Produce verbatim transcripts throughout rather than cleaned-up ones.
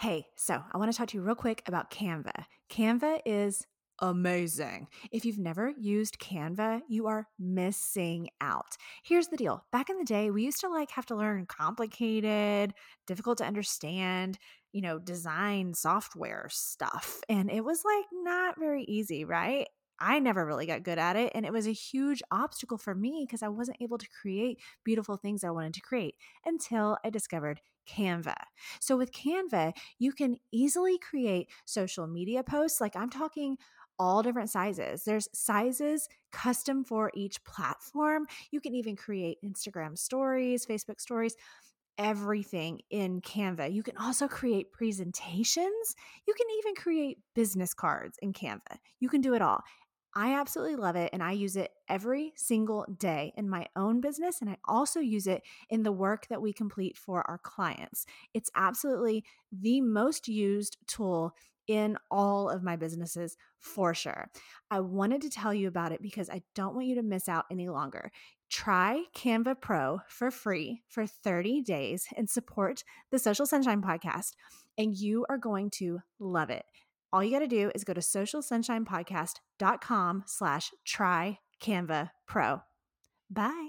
Hey, so I want to talk to you real quick about Canva. Canva is amazing. If you've never used Canva, you are missing out. Here's the deal. Back in the day, we used to like have to learn complicated, difficult to understand, you know, design software stuff. And it was like not very easy, right? I never really got good at it, and it was a huge obstacle for me because I wasn't able to create beautiful things I wanted to create until I discovered Canva. So with Canva, you can easily create social media posts. Like I'm talking all different sizes. There's sizes custom for each platform. You can even create Instagram stories, Facebook stories, everything in Canva. You can also create presentations. You can even create business cards in Canva. You can do it all. I absolutely love it, and I use it every single day in my own business, and I also use it in the work that we complete for our clients. It's absolutely the most used tool in all of my businesses for sure. I wanted to tell you about it because I don't want you to miss out any longer. Try Canva Pro for free for thirty days and support the Social Sunshine Podcast, and you are going to love it. All you got to do is go to social sunshine podcast dot com slash try Canva Pro. Bye.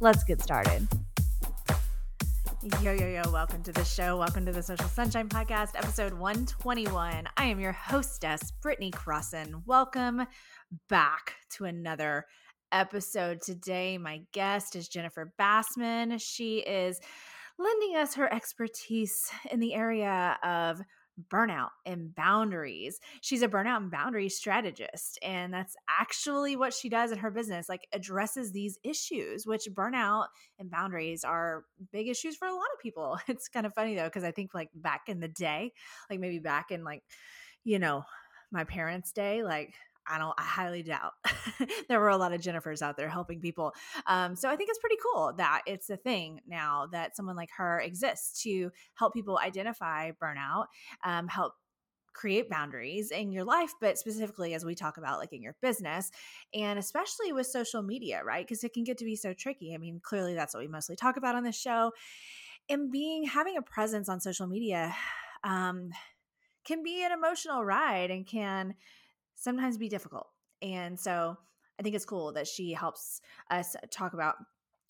Let's get started. Yo, yo, yo, welcome to the show. Welcome to the Social Sunshine Podcast, episode one twenty-one. I am your hostess, Brittney Crosson. Welcome back to another episode. Today, my guest is Jennifer Bassman. She is lending us her expertise in the area of burnout and boundaries. She's a burnout and boundary strategist, and that's actually what she does in her business, like addresses these issues, which burnout and boundaries are big issues for a lot of people. It's kind of funny though, because I think like back in the day, like maybe back in like, you know, my parents' day, like I don't, I highly doubt there were a lot of Jennifers out there helping people. Um, so I think it's pretty cool that it's a thing now that someone like her exists to help people identify burnout, um, help create boundaries in your life, but specifically as we talk about like in your business and especially with social media, right? Because it can get to be so tricky. I mean, clearly that's what we mostly talk about on this show, and being, having a presence on social media, um, can be an emotional ride and can sometimes be difficult. And so I think it's cool that she helps us talk about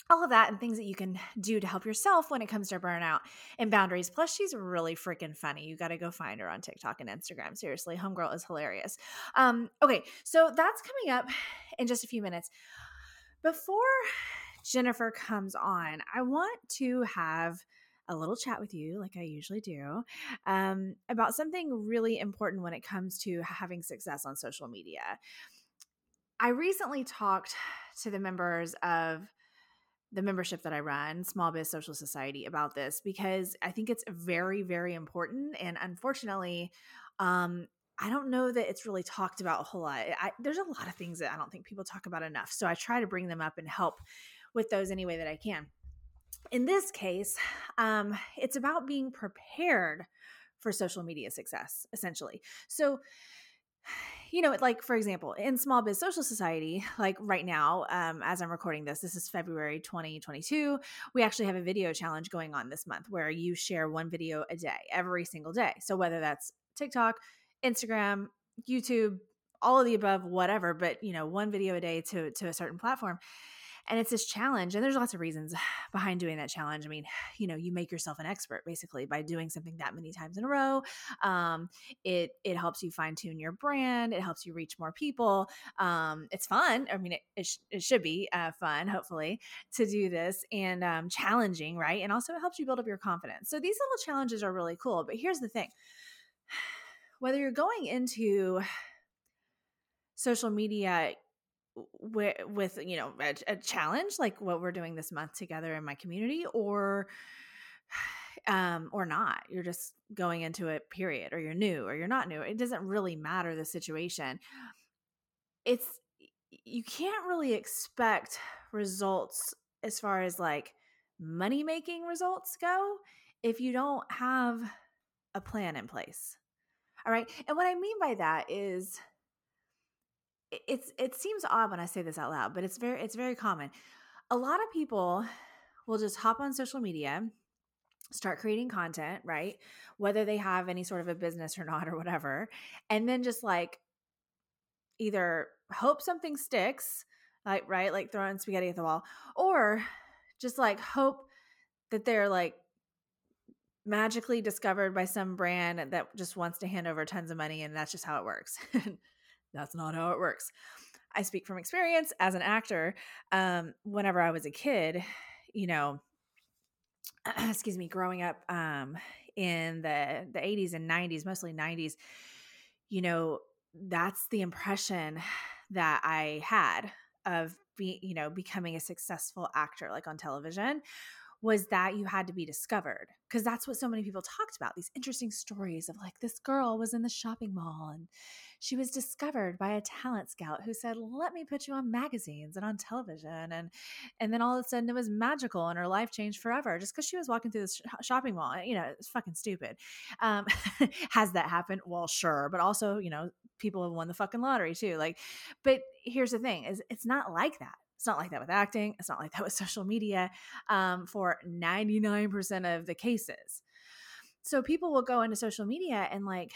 all of that and things that you can do to help yourself when it comes to burnout and boundaries. Plus, she's really freaking funny. You got to go find her on TikTok and Instagram. Seriously, homegirl is hilarious. Um, okay, so that's coming up in just a few minutes. Before Jennifer comes on, I want to have a little chat with you, like I usually do, um, about something really important when it comes to having success on social media. I recently talked to the members of the membership that I run, Small Biz Social Society, about this because I think it's very, very important. And unfortunately, um, I don't know that it's really talked about a whole lot. I, there's a lot of things that I don't think people talk about enough. So I try to bring them up and help with those any way that I can. In this case, um, it's about being prepared for social media success, essentially. So, you know, like, for example, in Small Biz Social Society, like right now, um, as I'm recording this, this is February twenty twenty-two, we actually have a video challenge going on this month where you share one video a day, every single day. So whether that's TikTok, Instagram, YouTube, all of the above, whatever, but, you know, one video a day to, to a certain platform. And it's this challenge, and there's lots of reasons behind doing that challenge. I mean, you know, you make yourself an expert basically by doing something that many times in a row. Um, it it helps you fine tune your brand. It helps you reach more people. Um, it's fun. I mean, it it, sh- it should be uh, fun, hopefully, to do this and um, challenging, right? And also it helps you build up your confidence. So these little challenges are really cool. But here's the thing: whether you're going into social media with, you know, a, a challenge like what we're doing this month together in my community, or um, or not. You're just going into it, period, or you're new or you're not new. It doesn't really matter the situation. It's, you can't really expect results as far as like money-making results go if you don't have a plan in place. All right. And what I mean by that is it's, it seems odd when I say this out loud, but it's very, it's very common. A lot of people will just hop on social media, start creating content, right? Whether they have any sort of a business or not or whatever. And then just like either hope something sticks, like, right? Like throwing spaghetti at the wall, or just like hope that they're like magically discovered by some brand that just wants to hand over tons of money. And that's just how it works. That's not how it works. I speak from experience as an actor. Um, whenever I was a kid, you know, excuse me, growing up um, in the, the eighties and nineties, mostly nineties, you know, that's the impression that I had of being, you know, becoming a successful actor, like on television, was that you had to be discovered, because that's what so many people talked about, these interesting stories of like, this girl was in the shopping mall and she was discovered by a talent scout who said, let me put you on magazines and on television. And and then all of a sudden it was magical and her life changed forever just because she was walking through the sh- shopping mall. You know, it's fucking stupid. Um, has that happened? Well, sure. But also, you know, people have won the fucking lottery too. Like, but here's the thing is it's not like that. It's not like that with acting. It's not like that with social media um, for ninety-nine percent of the cases. So people will go into social media and like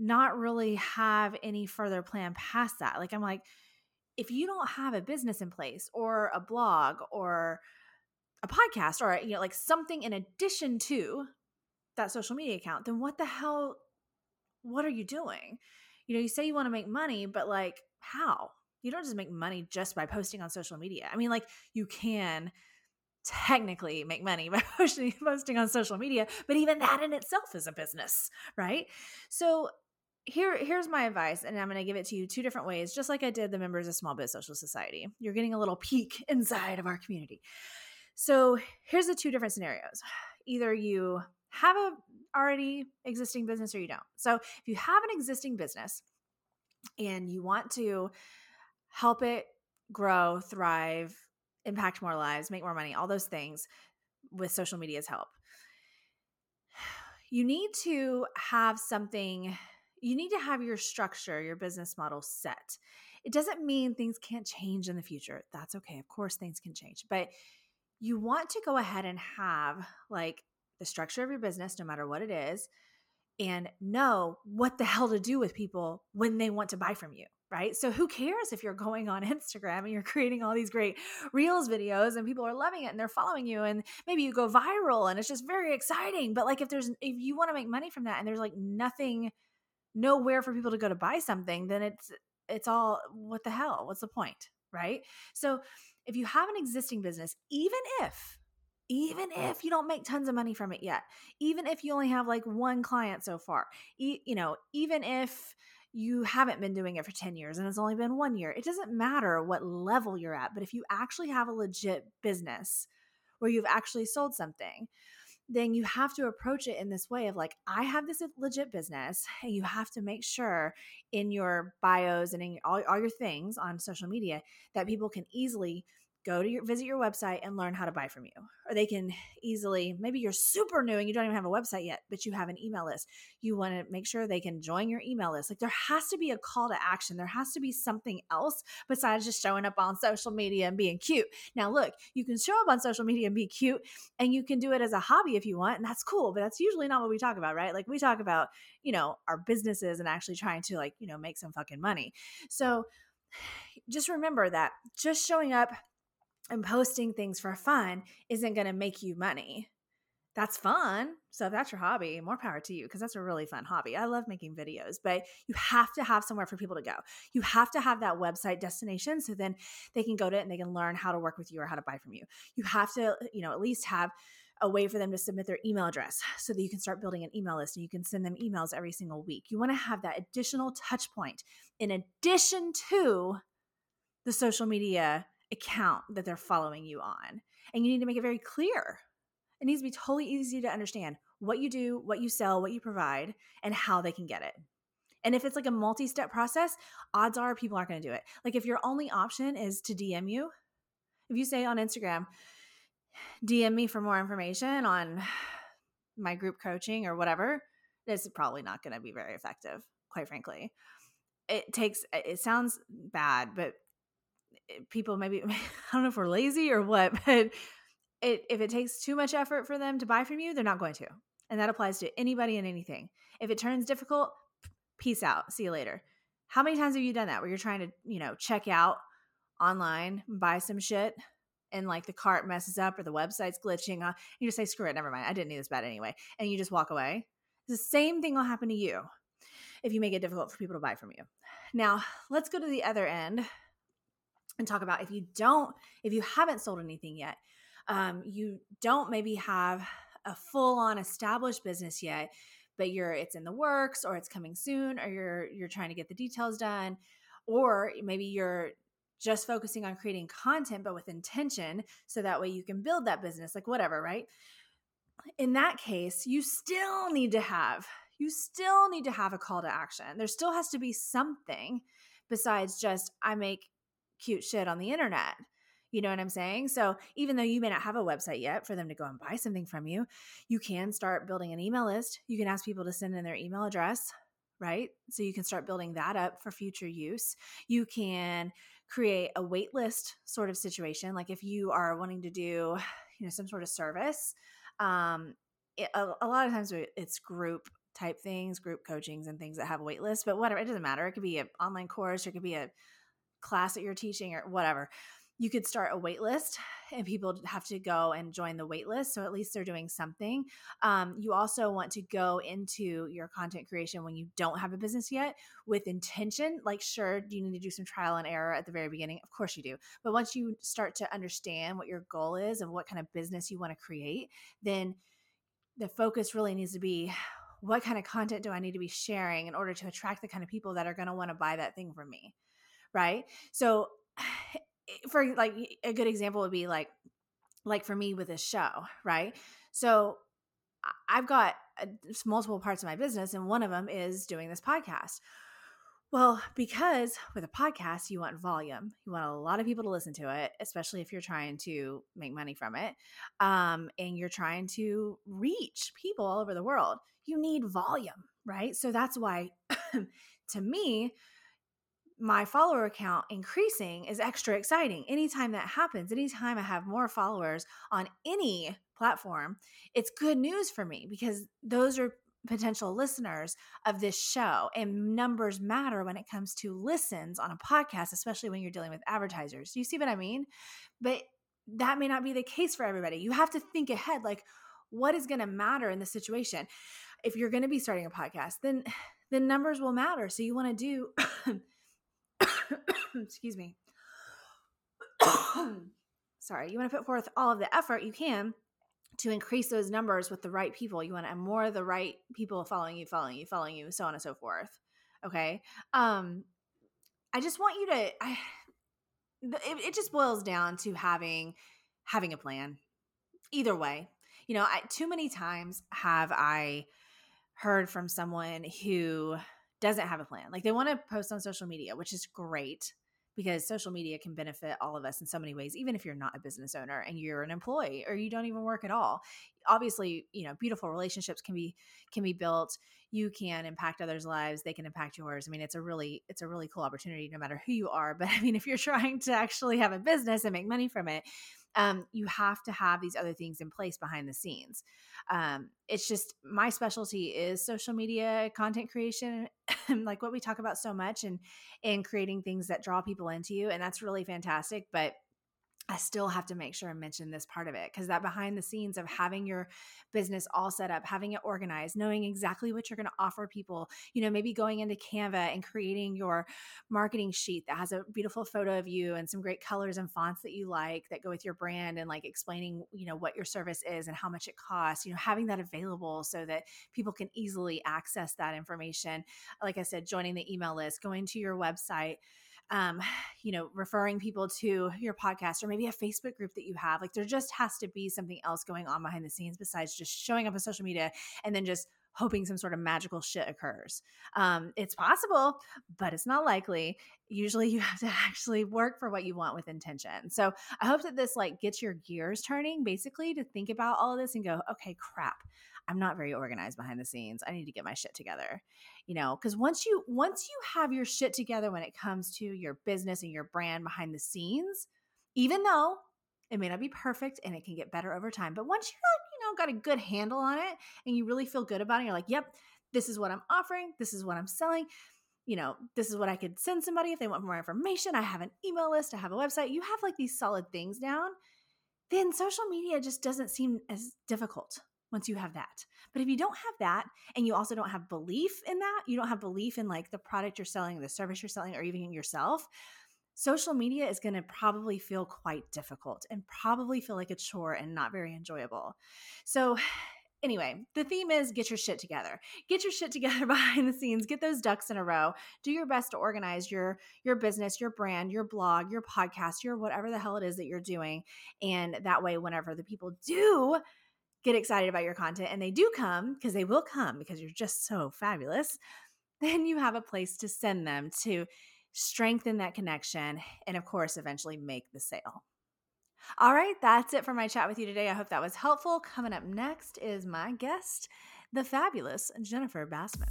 not really have any further plan past that. Like I'm like, if you don't have a business in place or a blog or a podcast or, you know, like something in addition to that social media account, then what the hell, what are you doing? You know, you say you want to make money, but like how? You don't just make money just by posting on social media. I mean, like you can technically make money by posting, posting on social media, but even that in itself is a business, right? So here, here's my advice, and I'm going to give it to you two different ways, just like I did the members of Small Biz Social Society. You're getting a little peek inside of our community. So here's the two different scenarios. Either you have a already existing business or you don't. So if you have an existing business and you want to help it grow, thrive, impact more lives, make more money, all those things with social media's help. You need to have something, you need to have your structure, your business model set. It doesn't mean things can't change in the future. That's okay. Of course, things can change. But you want to go ahead and have like the structure of your business, no matter what it is, and know what the hell to do with people when they want to buy from you. Right? So who cares if you're going on Instagram and you're creating all these great Reels videos and people are loving it and they're following you and maybe you go viral and it's just very exciting. But like if there's, if you want to make money from that and there's like nothing, nowhere for people to go to buy something, then it's, it's all, what the hell? What's the point? Right? So if you have an existing business, even if, even if you don't make tons of money from it yet, even if you only have like one client so far, e- you know, even if you haven't been doing it for ten years and it's only been one year. It doesn't matter what level you're at, but if you actually have a legit business where you've actually sold something, then you have to approach it in this way of like, I have this legit business, and you have to make sure in your bios and in all, all your things on social media that people can easily go to your, visit your website and learn how to buy from you. Or they can easily, maybe you're super new and you don't even have a website yet, but you have an email list. You want to make sure they can join your email list. Like there has to be a call to action. There has to be something else besides just showing up on social media and being cute. Now look, you can show up on social media and be cute, and you can do it as a hobby if you want. And that's cool, but that's usually not what we talk about, right? Like we talk about, you know, our businesses and actually trying to like, you know, make some fucking money. So just remember that just showing up and posting things for fun isn't going to make you money. That's fun. So if that's your hobby, more power to you, because that's a really fun hobby. I love making videos, but you have to have somewhere for people to go. You have to have that website destination so then they can go to it and they can learn how to work with you or how to buy from you. You have to, you know, at least have a way for them to submit their email address so that you can start building an email list and you can send them emails every single week. You want to have that additional touch point in addition to the social media account that they're following you on. And you need to make it very clear. It needs to be totally easy to understand what you do, what you sell, what you provide, and how they can get it. And if it's like a multi-step process, odds are people aren't going to do it. Like if your only option is to D M you, if you say on Instagram, D M me for more information on my group coaching or whatever, it's probably not going to be very effective, quite frankly. It takes, it sounds bad, but people maybe, I don't know if we're lazy or what, but it, if it takes too much effort for them to buy from you, they're not going to. And that applies to anybody and anything. If it turns difficult, peace out. See you later. How many times have you done that where you're trying to, you know, check out online, buy some shit, and like the cart messes up or the website's glitching? Uh, you just say, screw it. Never mind. I didn't need this bad anyway. And you just walk away. The same thing will happen to you if you make it difficult for people to buy from you. Now, let's go to the other end and talk about if you don't, if you haven't sold anything yet, um, you don't maybe have a full-on established business yet, but you're it's in the works or it's coming soon, or you're you're trying to get the details done, or maybe you're just focusing on creating content but with intention so that way you can build that business, like whatever, right? In that case, you still need to have you still need to have a call to action. There still has to be something besides just I make cute shit on the internet. You know what I'm saying? So even though you may not have a website yet for them to go and buy something from you, you can start building an email list. You can ask people to send in their email address, right? So you can start building that up for future use. You can create a wait list sort of situation. Like if you are wanting to do, you know, some sort of service, um, it, a, a lot of times it's group type things, group coachings and things that have wait lists, but whatever, it doesn't matter. It could be an online course, or it could be a class that you're teaching or whatever. You could start a wait list and people have to go and join the wait list. So at least they're doing something. Um, you also want to go into your content creation when you don't have a business yet with intention. Like, sure, you need to do some trial and error at the very beginning. Of course you do. But once you start to understand what your goal is and what kind of business you want to create, then the focus really needs to be, what kind of content do I need to be sharing in order to attract the kind of people that are going to want to buy that thing from me, right? So for like a good example would be like, like for me with this show, right? So I've got multiple parts of my business, and one of them is doing this podcast. Well, because with a podcast, you want volume. You want a lot of people to listen to it, especially if you're trying to make money from it, um, and you're trying to reach people all over the world. You need volume, right? So that's why to me, my follower count increasing is extra exciting. Anytime that happens, anytime I have more followers on any platform, it's good news for me because those are potential listeners of this show, and numbers matter when it comes to listens on a podcast, especially when you're dealing with advertisers. Do you see what I mean? But that may not be the case for everybody. You have to think ahead, like what is going to matter in the situation? If you're going to be starting a podcast, then the numbers will matter. So you want to do... excuse me. Sorry. You want to put forth all of the effort you can to increase those numbers with the right people. You want to have more of the right people following you, following you, following you, so on and so forth. Okay. Um, I just want you to, I, it, it just boils down to having, having a plan either way. You know, I, too many times have I heard from someone who doesn't have a plan. Like they want to post on social media, which is great because social media can benefit all of us in so many ways, even if you're not a business owner and you're an employee or you don't even work at all. Obviously, you know, beautiful relationships can be, can be built. You can impact others' lives. They can impact yours. I mean, it's a really, it's a really cool opportunity no matter who you are. But I mean, if you're trying to actually have a business and make money from it, um, you have to have these other things in place behind the scenes. Um, it's just my specialty is social media, content creation, like what we talk about so much, and, and creating things that draw people into you. And that's really fantastic. But I still have to make sure I mention this part of it, because that behind the scenes of having your business all set up, having it organized, knowing exactly what you're going to offer people, you know, maybe going into Canva and creating your marketing sheet that has a beautiful photo of you and some great colors and fonts that you like that go with your brand, and like explaining, you know, what your service is and how much it costs, you know, having that available so that people can easily access that information. Like I said, joining the email list, going to your website, um, you know, referring people to your podcast or maybe a Facebook group that you have. Like there just has to be something else going on behind the scenes besides just showing up on social media and then just hoping some sort of magical shit occurs. Um, it's possible, but it's not likely. Usually you have to actually work for what you want with intention. So I hope that this like gets your gears turning basically to think about all of this and go, okay, crap, I'm not very organized behind the scenes. I need to get my shit together, you know, because once you, once you have your shit together when it comes to your business and your brand behind the scenes, even though it may not be perfect and it can get better over time, but once you're got a good handle on it and you really feel good about it, you're like, yep, this is what I'm offering, this is what I'm selling, you know, this is what I could send somebody if they want more information, I have an email list, I have a website, you have like these solid things down, then social media just doesn't seem as difficult once you have that. But if you don't have that and you also don't have belief in that, you don't have belief in like the product you're selling, the service you're selling, or even in yourself, social media is going to probably feel quite difficult and probably feel like a chore and not very enjoyable. So anyway, the theme is get your shit together. Get your shit together behind the scenes. Get those ducks in a row. Do your best to organize your, your business, your brand, your blog, your podcast, your whatever the hell it is that you're doing. And that way, whenever the people do get excited about your content, and they do come, because they will come because you're just so fabulous, then you have a place to send them to strengthen that connection, and of course, eventually make the sale. All right, that's it for my chat with you today. I hope that was helpful. Coming up next is my guest, the fabulous Jennifer Bassman.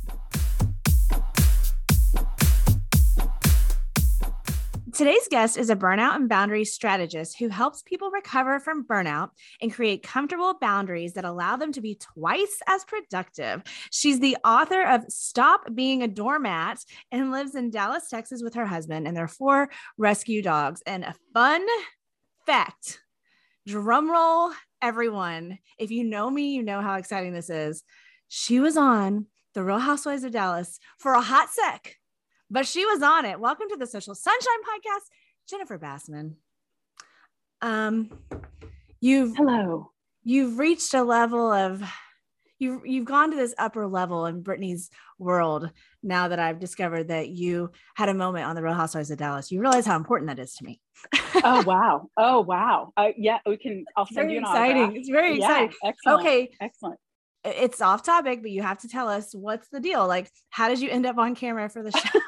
Today's guest is a burnout and boundary strategist who helps people recover from burnout and create comfortable boundaries that allow them to be twice as productive. She's the author of Stop Being a Doormat and lives in Dallas, Texas with her husband and their four rescue dogs. And a fun fact, drum roll, everyone. If you know me, you know how exciting this is. She was on The Real Housewives of Dallas for a hot sec. But she was on it. Welcome to the Social Sunshine Podcast, Jennifer Bassman. Um, you've hello. You've reached a level of you've you've gone to this upper level in Brittney's world. Now that I've discovered that you had a moment on The Real Housewives of Dallas, you realize how important that is to me. oh wow! Oh wow! Uh, yeah, we can. I'll send very you an exciting. Autograph. It's very yeah, exciting. Excellent. Okay. Excellent. It's off topic, but you have to tell us what's the deal. Like, how did you end up on camera for the show?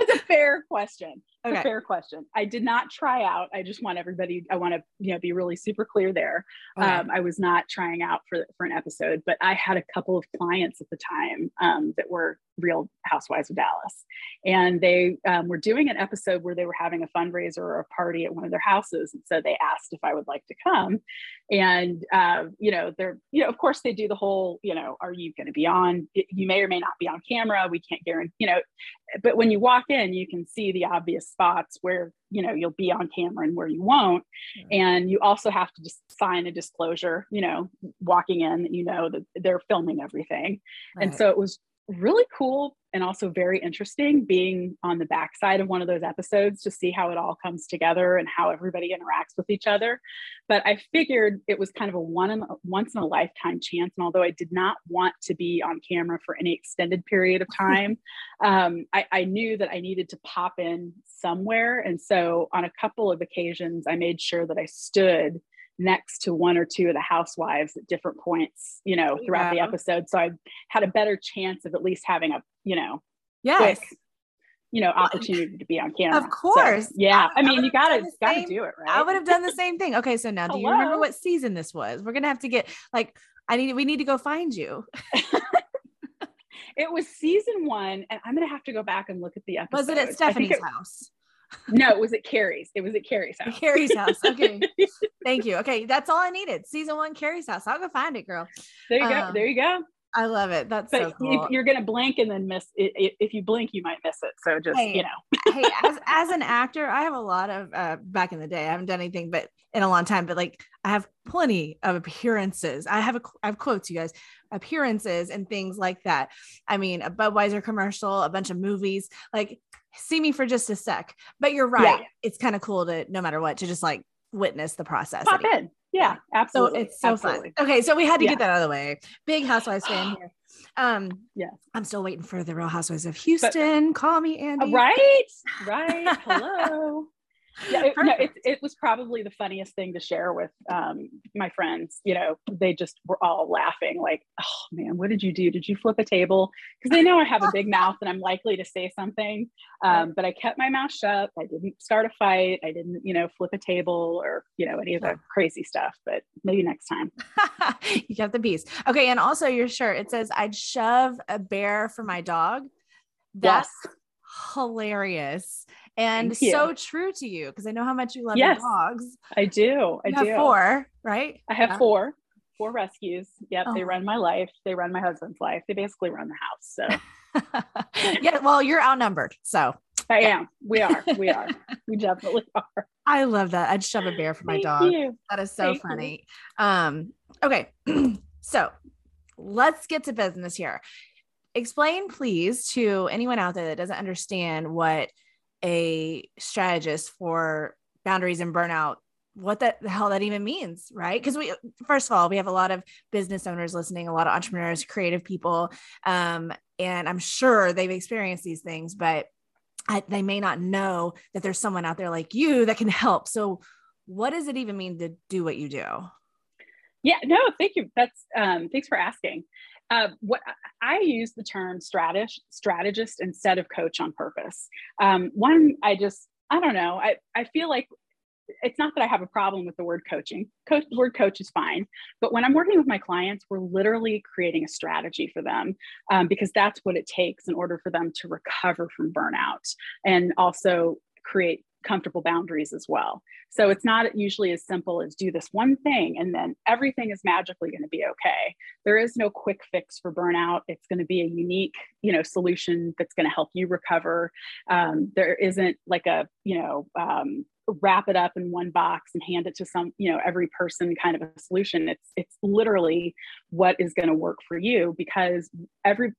It's a fair question. It's okay. a fair question. I did not try out. I just want everybody, I want to, you know, be really super clear there. Okay. Um, I was not trying out for, for an episode, but I had a couple of clients at the time um, that were Real Housewives of Dallas. And they um, were doing an episode where they were having a fundraiser or a party at one of their houses. And so they asked if I would like to come. And, uh, you know, they're, you know, of course they do the whole, you know, are you going to be on, you may or may not be on camera. We can't guarantee, you know, but when you walk in, you can see the obvious spots where, you know, you'll be on camera and where you won't. Mm-hmm. And you also have to just sign a disclosure, you know, walking in that, you know, that they're filming everything. Right. And so it was really cool and also very interesting being on the backside of one of those episodes to see how it all comes together and how everybody interacts with each other. But I figured it was kind of a one in, once in a lifetime chance. And although I did not want to be on camera for any extended period of time, um, I, I knew that I needed to pop in somewhere. And so on a couple of occasions, I made sure that I stood next to one or two of the housewives at different points, you know, throughout yeah. the episode. So I had a better chance of at least having a, you know, yes. quick, you know, opportunity to be on camera. Of course. So, yeah. I, I mean, I you gotta, gotta do it, right? I would have done the same thing. Okay. So now do Hello? You remember what season this was? We're going to have to get like, I need, we need to go find you. It was season one, and I'm going to have to go back and look at the episode. Was it at Stephanie's it, house? No, it was at Carrie's. It was at Carrie's house. Carrie's house. Okay. Thank you. Okay. That's all I needed. Season one, Carrie's house. I'll go find it, girl. There you um, go. There you go. I love it. That's but so cool. If you're going to blink and then miss it. If you blink, you might miss it. So just, hey, you know, hey, as, as an actor, I have a lot of, uh, back in the day, I haven't done anything, but in a long time, but like, I have plenty of appearances. I have a, I have quotes, you guys, appearances and things like that. I mean, a Budweiser commercial, a bunch of movies, like, see me for just a sec, but you're right. Yeah. It's kind of cool to, no matter what, to just like witness the process. Pop in. Yeah, absolutely. So it's so absolutely. Fun. Okay. So we had to yeah. get that out of the way. Big Housewives fan here. Um, yes. I'm still waiting for The Real Housewives of Houston. But, Call me, Andy. Right. Right. Hello. Yeah, it, no, it, it was probably the funniest thing to share with um, my friends. You know, they just were all laughing like, oh man, what did you do? Did you flip a table? Because they know I have a big mouth and I'm likely to say something. Um, but I kept my mouth shut. I didn't start a fight. I didn't, you know, flip a table or, you know, any of that crazy stuff, but maybe next time. You got the beast. Okay. And also your shirt, it says, I'd shove a bear for my dog. That's yes. hilarious. And so true to you, because I know how much you love yes, your dogs. I do. I you do. Have four, right? I have yeah. four, four rescues. Yep. Oh. They run my life. They run my husband's life. They basically run the house. So yeah, well, you're outnumbered. So I yeah. am. We are. We are. We definitely are. I love that. I'd shove a bear for my Thank dog. You. That is so Thank funny. You. Um, okay. So let's get to business here. Explain, please, to anyone out there that doesn't understand what a strategist for boundaries and burnout, what the hell that even means, right? Because we, first of all, we have a lot of business owners listening, a lot of entrepreneurs, creative people. Um, and I'm sure they've experienced these things, but I, they may not know that there's someone out there like you that can help. So what does it even mean to do what you do? Yeah, no, thank you. That's, um, thanks for asking. Uh, what I use the term strategist, strategist instead of coach on purpose. Um, one, I just, I don't know. I, I feel like it's not that I have a problem with the word coaching. Coach, the word coach is fine. But when I'm working with my clients, we're literally creating a strategy for them um, because that's what it takes in order for them to recover from burnout and also create comfortable boundaries as well. So it's not usually as simple as do this one thing and then everything is magically going to be okay. There is no quick fix for burnout. It's going to be a unique, you know, solution that's going to help you recover. Um, there isn't like a, you know, um, wrap it up in one box and hand it to some, you know, every person kind of a solution. It's, it's literally what is going to work for you because every,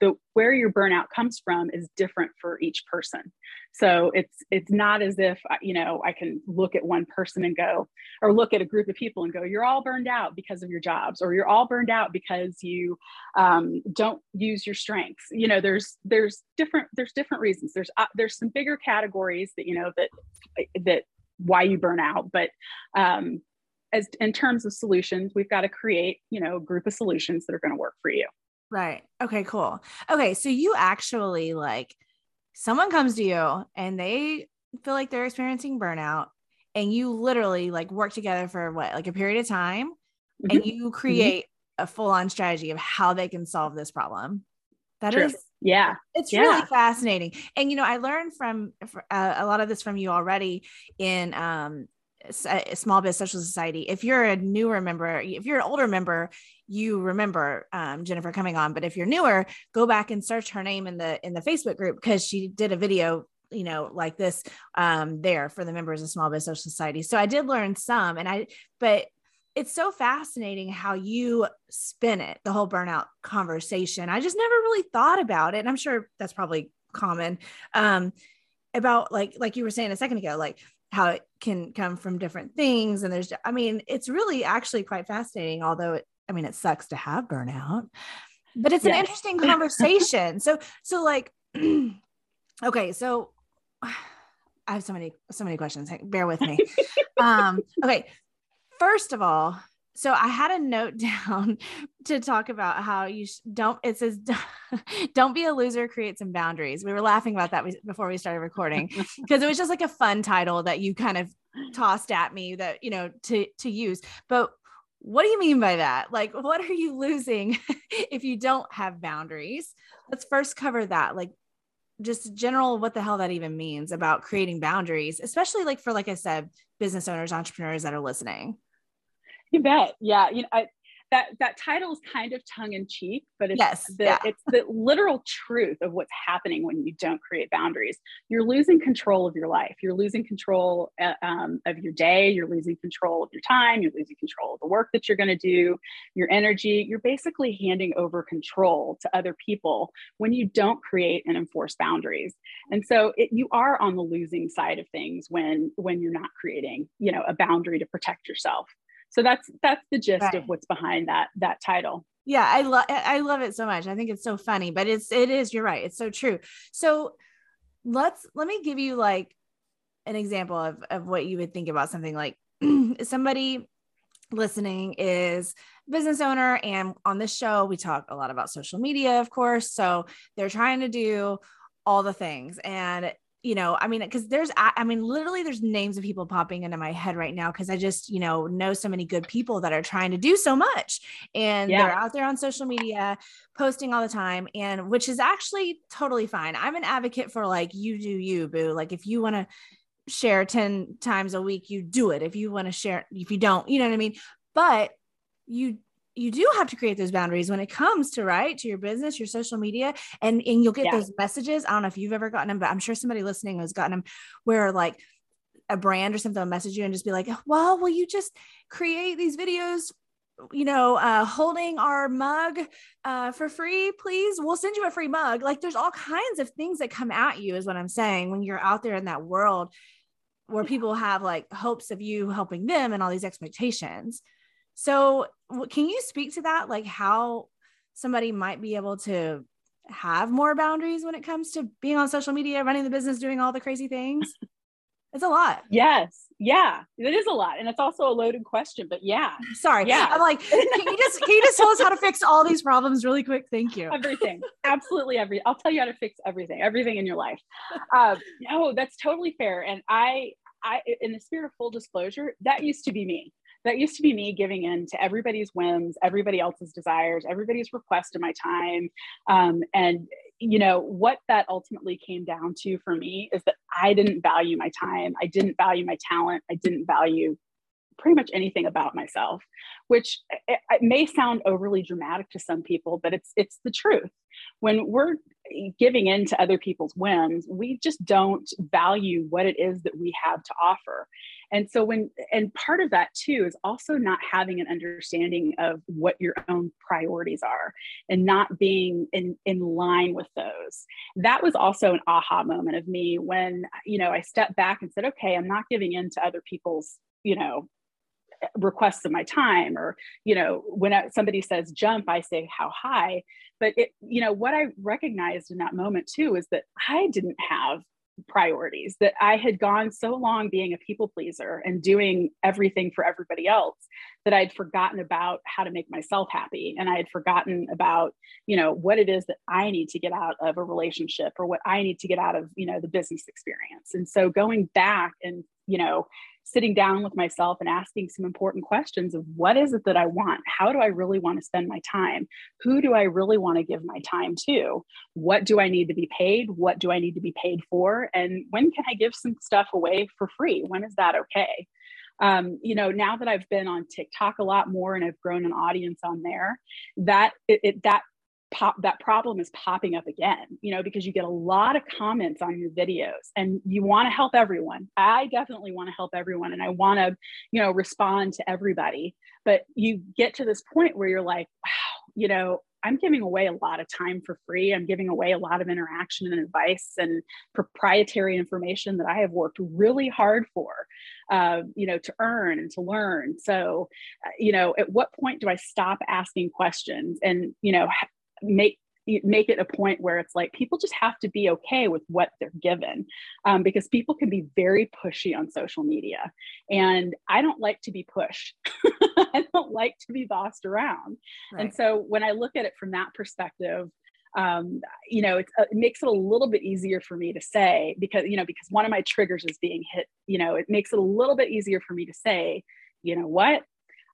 the, where your burnout comes from is different for each person. So it's, it's not as if, you know, I can look at one person and go, or look at a group of people and go, you're all burned out because of your jobs, or you're all burned out because you um, don't use your strengths. You know, there's, there's different, there's different reasons. There's, uh, there's some bigger categories that, you know, that, that, why you burn out. But um, as in terms of solutions, we've got to create, you know, a group of solutions that are going to work for you. Right. Okay, cool. Okay. So you actually like someone comes to you and they feel like they're experiencing burnout and you literally like work together for what, like a period of time mm-hmm. and you create mm-hmm. a full-on strategy of how they can solve this problem. That True. Is, yeah, it's yeah. really fascinating. And, you know, I learned from uh, a lot of this from you already in, um, Small Biz Social Society. If you're a newer member, if you're an older member, you remember, um, Jennifer coming on, but if you're newer, go back and search her name in the, in the Facebook group, because she did a video, you know, like this, um, there for the members of Small Biz Social Society. So I did learn some and I, but it's so fascinating how you spin it, the whole burnout conversation. I just never really thought about it. And I'm sure that's probably common um, about like, like you were saying a second ago, like how it can come from different things. And there's, I mean, it's really actually quite fascinating, although it, I mean, it sucks to have burnout, but it's yes. an interesting conversation. so, so like, okay, so I have so many, so many questions. Bear with me. um, okay. First of all, so I had a note down to talk about how you sh- don't, it says, don't be a loser, create some boundaries. We were laughing about that before we started recording because it was just like a fun title that you kind of tossed at me that, you know, to, to use, but what do you mean by that? Like, what are you losing if you don't have boundaries? Let's first cover that. Like just general, what the hell that even means about creating boundaries, especially like for, like I said, business owners, entrepreneurs that are listening. You bet. Yeah. You know, I, that, that title is kind of tongue in cheek, but it's, yes, the, yeah. it's the literal truth of what's happening when you don't create boundaries. You're losing control of your life. You're losing control uh, um, of your day. You're losing control of your time. You're losing control of the work that you're going to do, your energy. You're basically handing over control to other people when you don't create and enforce boundaries. And so it, you are on the losing side of things when, when you're not creating, you know, a boundary to protect yourself. So that's, that's the gist right. of what's behind that, that title. Yeah. I love, I love it so much. I think it's so funny, but it's, it is, you're right. It's so true. So let's, let me give you like an example of, of what you would think about something like somebody listening is business owner. And on this show, we talk a lot about social media, of course. So they're trying to do all the things. And, you know, I mean, cause there's, I, I mean, literally there's names of people popping into my head right now. Cause I just, you know, know so many good people that are trying to do so much and yeah. they're out there on social media posting all the time. And which is actually totally fine. I'm an advocate for like, you do you, boo. Like if you want to share ten times a week, you do it. If you want to share, if you don't, you know what I mean? But you, you do have to create those boundaries when it comes to, right, to your business, your social media, and, and you'll get yeah. those messages. I don't know if you've ever gotten them, but I'm sure somebody listening has gotten them where like a brand or something will message you and just be like, well, will you just create these videos, you know, uh, holding our mug uh, for free, please? We'll send you a free mug. Like there's all kinds of things that come at you is what I'm saying. When you're out there in that world where people have like hopes of you helping them and all these expectations. So can you speak to that? Like how somebody might be able to have more boundaries when it comes to being on social media, running the business, doing all the crazy things? It's a lot. Yes. Yeah, it is a lot. And it's also a loaded question, but yeah. Sorry. Yeah. I'm like, can you just, can you just tell us how to fix all these problems really quick? Thank you. Everything. Absolutely. Every, I'll tell you how to fix everything, everything in your life. Uh, no, that's totally fair. And I, I, in the spirit of full disclosure, that used to be me. That used to be me giving in to everybody's whims, everybody else's desires, everybody's request of my time. Um, and, you know, what that ultimately came down to for me is that I didn't value my time. I didn't value my talent. I didn't value pretty much anything about myself, which it, it may sound overly dramatic to some people, but it's, it's the truth. When we're giving in to other people's whims, we just don't value what it is that we have to offer. And so when, and part of that too, is also not having an understanding of what your own priorities are and not being in, in line with those. That was also an aha moment of me when, you know, I stepped back and said, okay, I'm not giving in to other people's, you know, requests of my time, or, you know, when I, somebody says jump, I say how high. But it, you know, what I recognized in that moment too, is that I didn't have priorities, that I had gone so long being a people pleaser and doing everything for everybody else that I'd forgotten about how to make myself happy. And I had forgotten about, you know, what it is that I need to get out of a relationship or what I need to get out of, you know, the business experience. And so going back and, you know, sitting down with myself and asking some important questions of what is it that I want? How do I really want to spend my time? Who do I really want to give my time to? What do I need to be paid? What do I need to be paid for? And when can I give some stuff away for free? When is that okay? Um, you know, now that I've been on TikTok a lot more and I've grown an audience on there, that it, it that Pop, that problem is popping up again, you know, because you get a lot of comments on your videos and you want to help everyone. I definitely want to help everyone. And I want to, you know, respond to everybody, but you get to this point where you're like, wow, you know, I'm giving away a lot of time for free. I'm giving away a lot of interaction and advice and proprietary information that I have worked really hard for, uh, you know, to earn and to learn. So, uh, you know, at what point do I stop asking questions and, you know, make make it a point where it's like people just have to be okay with what they're given, um, because people can be very pushy on social media, and I don't like to be pushed. I don't like to be bossed around, right. And so when I look at it from that perspective, um, you know, it's, uh, it makes it a little bit easier for me to say, because you know because one of my triggers is being hit. You know, it makes it a little bit easier for me to say, you know what,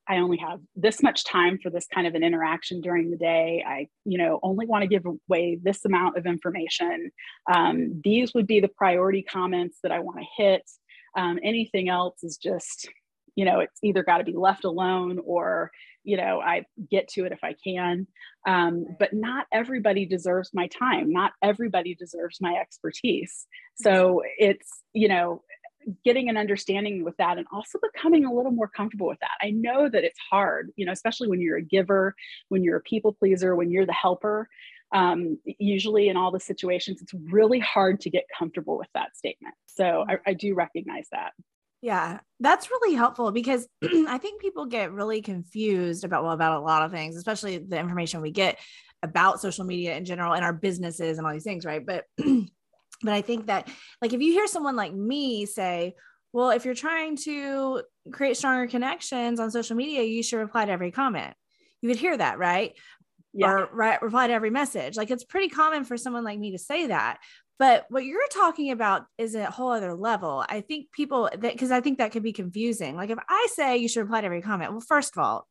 I only have this much time for this kind of an interaction during the day. I, you know, only want to give away this amount of information. Um, these would be the priority comments that I want to hit. Um, anything else is just, you know, it's either got to be left alone or, you know, I get to it if I can. Um, but not everybody deserves my time. Not everybody deserves my expertise. So it's, you know, getting an understanding with that and also becoming a little more comfortable with that. I know that it's hard, you know, especially when you're a giver, when you're a people pleaser, when you're the helper, um, usually in all the situations, it's really hard to get comfortable with that statement. So I, I do recognize that. Yeah, that's really helpful because I think people get really confused about, well, about a lot of things, especially the information we get about social media in general and our businesses and all these things, right? But, but I think that, like, if you hear someone like me say, well, if you're trying to create stronger connections on social media, you should reply to every comment. You would hear that, right? Yeah. Or right, reply to every message. Like, it's pretty common for someone like me to say that. But what you're talking about is a whole other level. I think people, that, cause I think that could be confusing. Like, if I say you should reply to every comment, well, first of all,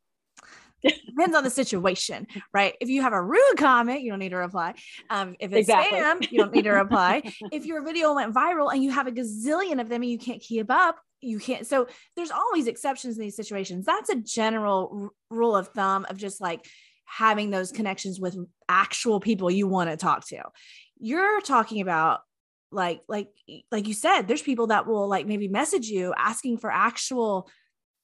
it depends on the situation, right? If you have a rude comment, you don't need to reply. Um, if it's exactly. spam, you don't need to reply. If your video went viral and you have a gazillion of them and you can't keep up, you can't. So there's always exceptions in these situations. That's a general r- rule of thumb of just like having those connections with actual people you want to talk to. You're talking about like, like, like you said, there's people that will like maybe message you asking for actual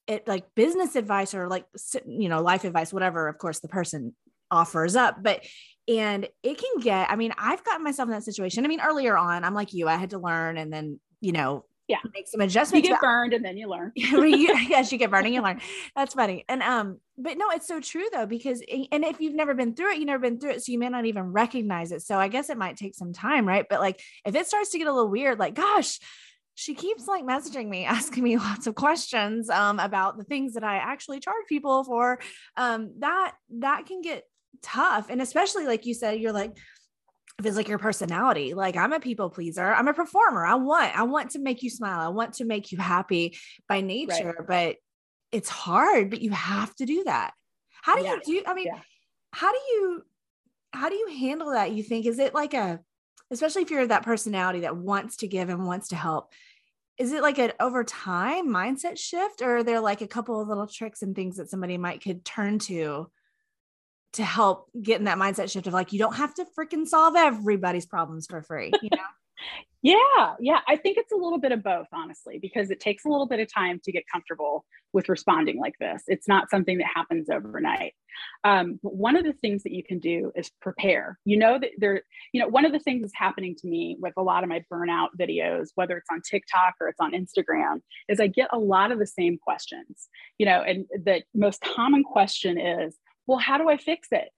it, like business advice or like, you know, life advice, whatever, of course the person offers up, but, and it can get, I mean, I've gotten myself in that situation. I mean, earlier on, I'm like you, I had to learn and then, you know, yeah, make some adjustments. You get burned and then you learn. Yes, you get burned and you learn. That's funny. And, um, but no, it's so true though, because, and if you've never been through it, you've never been through it. So you may not even recognize it. So I guess it might take some time. Right. But like, if it starts to get a little weird, like, gosh, she keeps like messaging me, asking me lots of questions, um, about the things that I actually charge people for, um, that, that can get tough. And especially like you said, you're like, if it's like your personality, like I'm a people pleaser, I'm a performer. I want, I want to make you smile. I want to make you happy by nature, right. But it's hard, but you have to do that. How do yeah. you do, I mean, yeah. how do you, how do you handle that? You think, is it like a, especially if you're that personality that wants to give and wants to help, is it like an over time mindset shift? Or are there like a couple of little tricks and things that somebody might could turn to to help get in that mindset shift of like, you don't have to freaking solve everybody's problems for free, you know? yeah. Yeah. I think it's a little bit of both, honestly, because it takes a little bit of time to get comfortable with responding like this. It's not something that happens overnight. Um, but one of the things that you can do is prepare, you know, that there, you know, one of the things that's happening to me with a lot of my burnout videos, whether it's on TikTok or it's on Instagram, is I get a lot of the same questions, you know, and the most common question is, well, how do I fix it?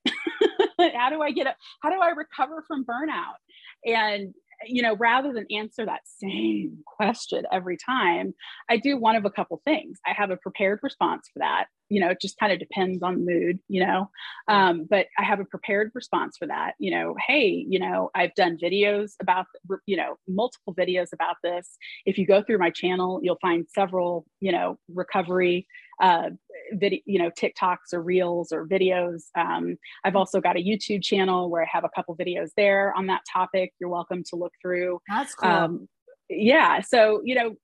How do I get up? How do I recover from burnout? And, you know, rather than answer that same question every time, I do one of a couple things. I have a prepared response for that. You know, it just kind of depends on mood, you know, um, but I have a prepared response for that. You know, hey, you know, I've done videos about, you know, multiple videos about this. If you go through my channel, you'll find several, you know, recovery uh, video, you know, TikToks or reels or videos. Um, I've also got a YouTube channel where I have a couple videos there on that topic. You're welcome to look through. That's cool. Um, yeah. So, you know,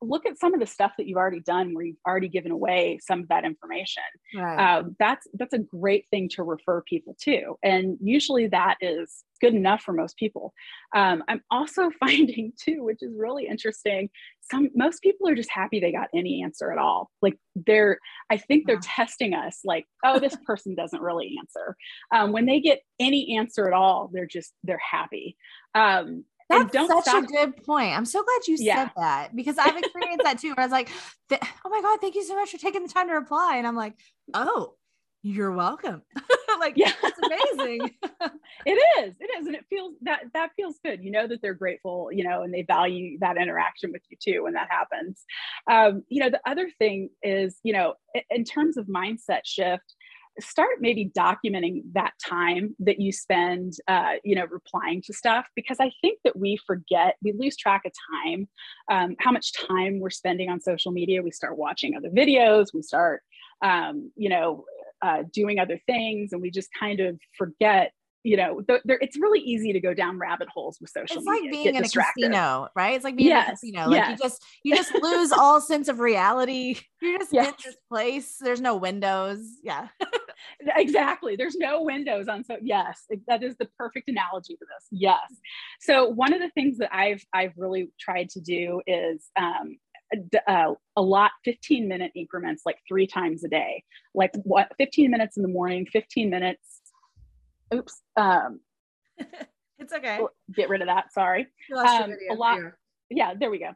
look at some of the stuff that you've already done where you've already given away some of that information. Right. Um, that's, that's a great thing to refer people to. And usually that is good enough for most people. Um, I'm also finding too, which is really interesting. Some, most people are just happy they got any answer at all. Like they're, I think they're wow. testing us like, oh, this person doesn't really answer. Um, when they get any answer at all, they're just, they're happy. Um, That's don't such stop. a good point. I'm so glad you yeah. said that because I've experienced that too. Where I was like, oh my God, thank you so much for taking the time to reply. And I'm like, oh, you're welcome. Like, yeah, that's amazing. It is, it is. And it feels that, that feels good. You know, that they're grateful, you know, and they value that interaction with you too, when that happens. Um, you know, the other thing is, you know, in, in terms of mindset shift, start maybe documenting that time that you spend, uh, you know, replying to stuff, because I think that we forget, we lose track of time, um, how much time we're spending on social media. We start watching other videos, we start, um, you know, uh, doing other things, and we just kind of forget, you know, th- th- it's really easy to go down rabbit holes with social it's media. It's like being in distracted. a casino, right? It's like being yes. in a casino. Like yes. you just, you just lose all sense of reality. You're just yes. in this place. There's no windows. Yeah. Exactly. There's no windows on. So yes, that is the perfect analogy to this. Yes. So one of the things that I've, I've really tried to do is, um, Uh, a lot, fifteen minute increments, like three times a day, like what, fifteen minutes in the morning, fifteen minutes. Oops. Um, it's okay. Get rid of that. Sorry. Um, a lot. Here. Yeah, there we go.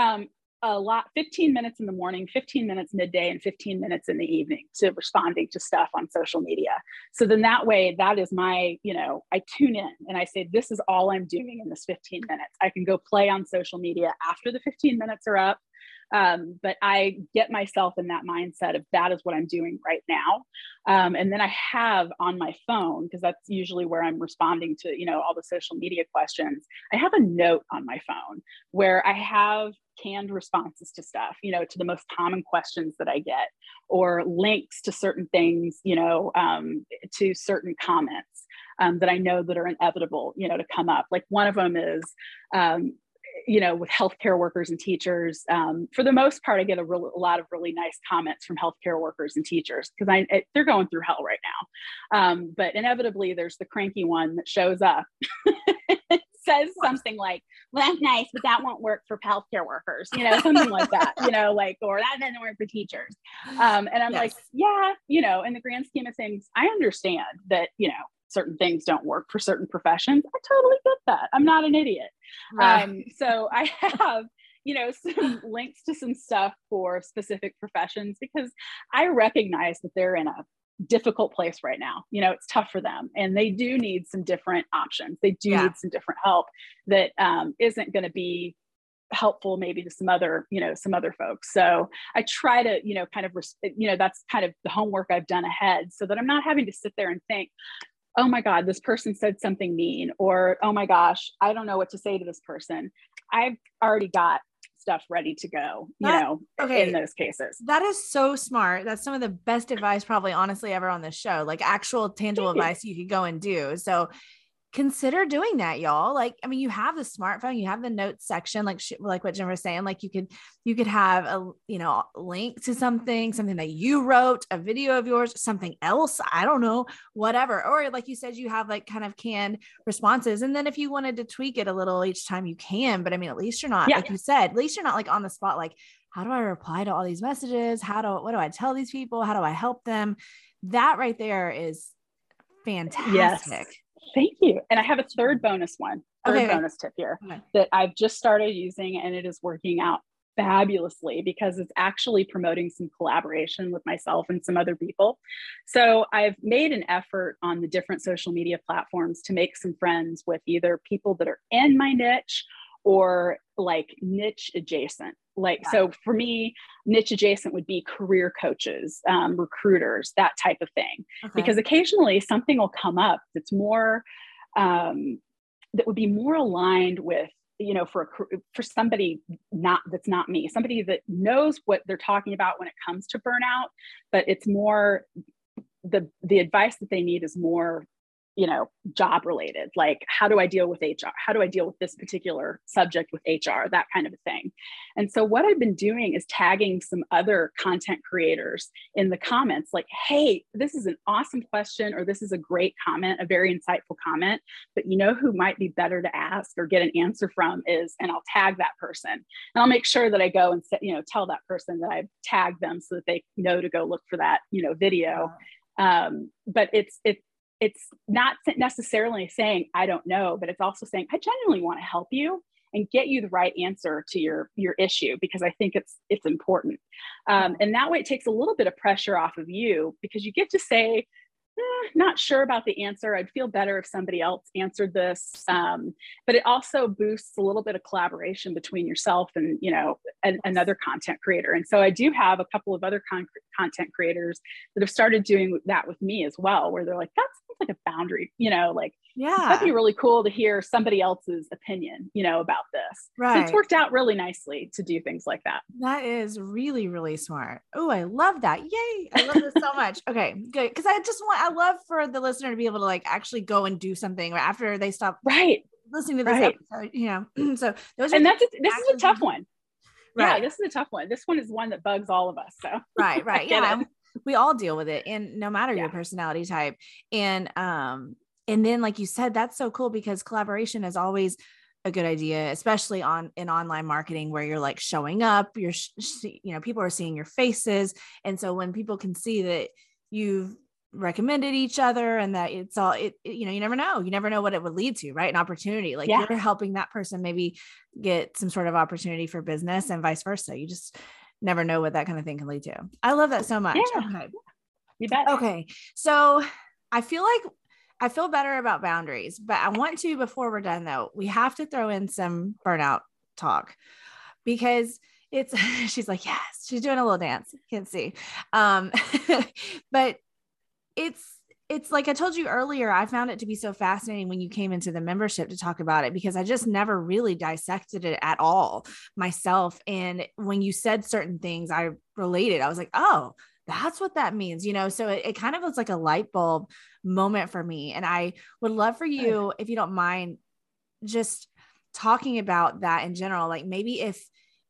Um, a lot, fifteen minutes in the morning, fifteen minutes midday, and fifteen minutes in the evening to responding to stuff on social media. So then that way, that is my, you know, I tune in and I say, this is all I'm doing in this fifteen minutes. I can go play on social media after the fifteen minutes are up. Um, but I get myself in that mindset of that is what I'm doing right now. Um, and then I have on my phone, because that's usually where I'm responding to, you know, all the social media questions. I have a note on my phone where I have canned responses to stuff, you know, to the most common questions that I get, or links to certain things, you know, um, to certain comments um, that I know that are inevitable, you know, to come up. Like one of them is, um, you know, with healthcare workers and teachers, um, for the most part, I get a, real, a lot of really nice comments from healthcare workers and teachers because I, I they're going through hell right now. Um, but inevitably, there's the cranky one that shows up, says something like, well, that's nice, but that won't work for healthcare workers, you know, something like that, you know, like, or that doesn't work for teachers. Um, and I'm yes. like, yeah, you know, in the grand scheme of things, I understand that, you know, certain things don't work for certain professions. I totally get that. I'm not an idiot. Right. Um, so I have, you know, some links to some stuff for specific professions because I recognize that they're in a difficult place right now. You know, it's tough for them and they do need some different options. They do yeah. need some different help that um, isn't going to be helpful maybe to some other, you know, some other folks. So I try to, you know, kind of, you know, that's kind of the homework I've done ahead so that I'm not having to sit there and think, oh my God, this person said something mean, or, oh my gosh, I don't know what to say to this person. I've already got stuff ready to go, you that, know, okay. in those cases. That is so smart. That's some of the best advice probably honestly ever on this show, like actual tangible advice you could go and do. So consider doing that, y'all. Like, I mean, you have the smartphone, you have the notes section, like, sh- like what Jen was saying, like you could, you could have a, you know, link to something, something that you wrote, a video of yours, something else, I don't know, whatever. Or like you said, you have like kind of canned responses. And then if you wanted to tweak it a little each time you can, but I mean, at least you're not, yeah. like you said, at least you're not like on the spot, like, how do I reply to all these messages? How do, what do I tell these people? How do I help them? That right there is fantastic. Yes. Thank you. And I have a third bonus one, third okay. bonus tip here okay. that I've just started using and it is working out fabulously because it's actually promoting some collaboration with myself and some other people. So I've made an effort on the different social media platforms to make some friends with either people that are in my niche or like niche adjacent. Like, yeah. so for me, niche adjacent would be career coaches, um, recruiters, that type of thing, okay. because occasionally something will come up that's more, um, that would be more aligned with, you know, for, a, for somebody not, that's not me, somebody that knows what they're talking about when it comes to burnout, but it's more the, the advice that they need is more, you know, job related, like how do I deal with H R? How do I deal with this particular subject with H R, that kind of a thing. And so what I've been doing is tagging some other content creators in the comments, like, hey, this is an awesome question, or this is a great comment, a very insightful comment, but you know who might be better to ask or get an answer from is, and I'll tag that person. And I'll make sure that I go and, you know, tell that person that I've tagged them so that they know to go look for that, you know, video. Um, but it's, it's, It's not necessarily saying, I don't know, but it's also saying, I genuinely want to help you and get you the right answer to your, your issue, because I think it's, it's important. Um, and that way it takes a little bit of pressure off of you because you get to say, eh, not sure about the answer. I'd feel better if somebody else answered this. Um, but it also boosts a little bit of collaboration between yourself and, you know, an, another content creator. And so I do have a couple of other con- content creators that have started doing that with me as well, where they're like, that's like a boundary, you know, like, yeah, that'd be really cool to hear somebody else's opinion, you know, about this. Right. So it's worked out really nicely to do things like that. That is really, really smart. Oh, I love that. Yay. I love this so much. Okay, good. Cause I just want, I love for the listener to be able to like actually go and do something after they stop right. listening to this right. episode, you know? So those are and that's, a, this is a tough one. Right. Yeah. This is a tough one. This one is one that bugs all of us. So right. Right. Yeah. We all deal with it, and no matter yeah. your personality type. And, um, and then like you said, that's so cool because collaboration is always a good idea, especially on in online marketing where you're like showing up, you're, you know, people are seeing your faces. And so when people can see that you've recommended each other, and that it's all, it, it, you know, you never know, you never know what it would lead to, right? An opportunity, like yeah. you're helping that person maybe get some sort of opportunity for business and vice versa. You just never know what that kind of thing can lead to. I love that so much. Yeah. Okay. You bet. Okay. So I feel like I feel better about boundaries, but I want to, before we're done though, we have to throw in some burnout talk, because it's, she's like, yes, she's doing a little dance. Can't see. Um, but it's, it's like I told you earlier, I found it to be so fascinating when you came into the membership to talk about it, because I just never really dissected it at all myself. And when you said certain things, I related. I was like, oh, that's what that means, you know? So it, it kind of was like a light bulb moment for me. And I would love for you, if you don't mind, just talking about that in general. Like maybe if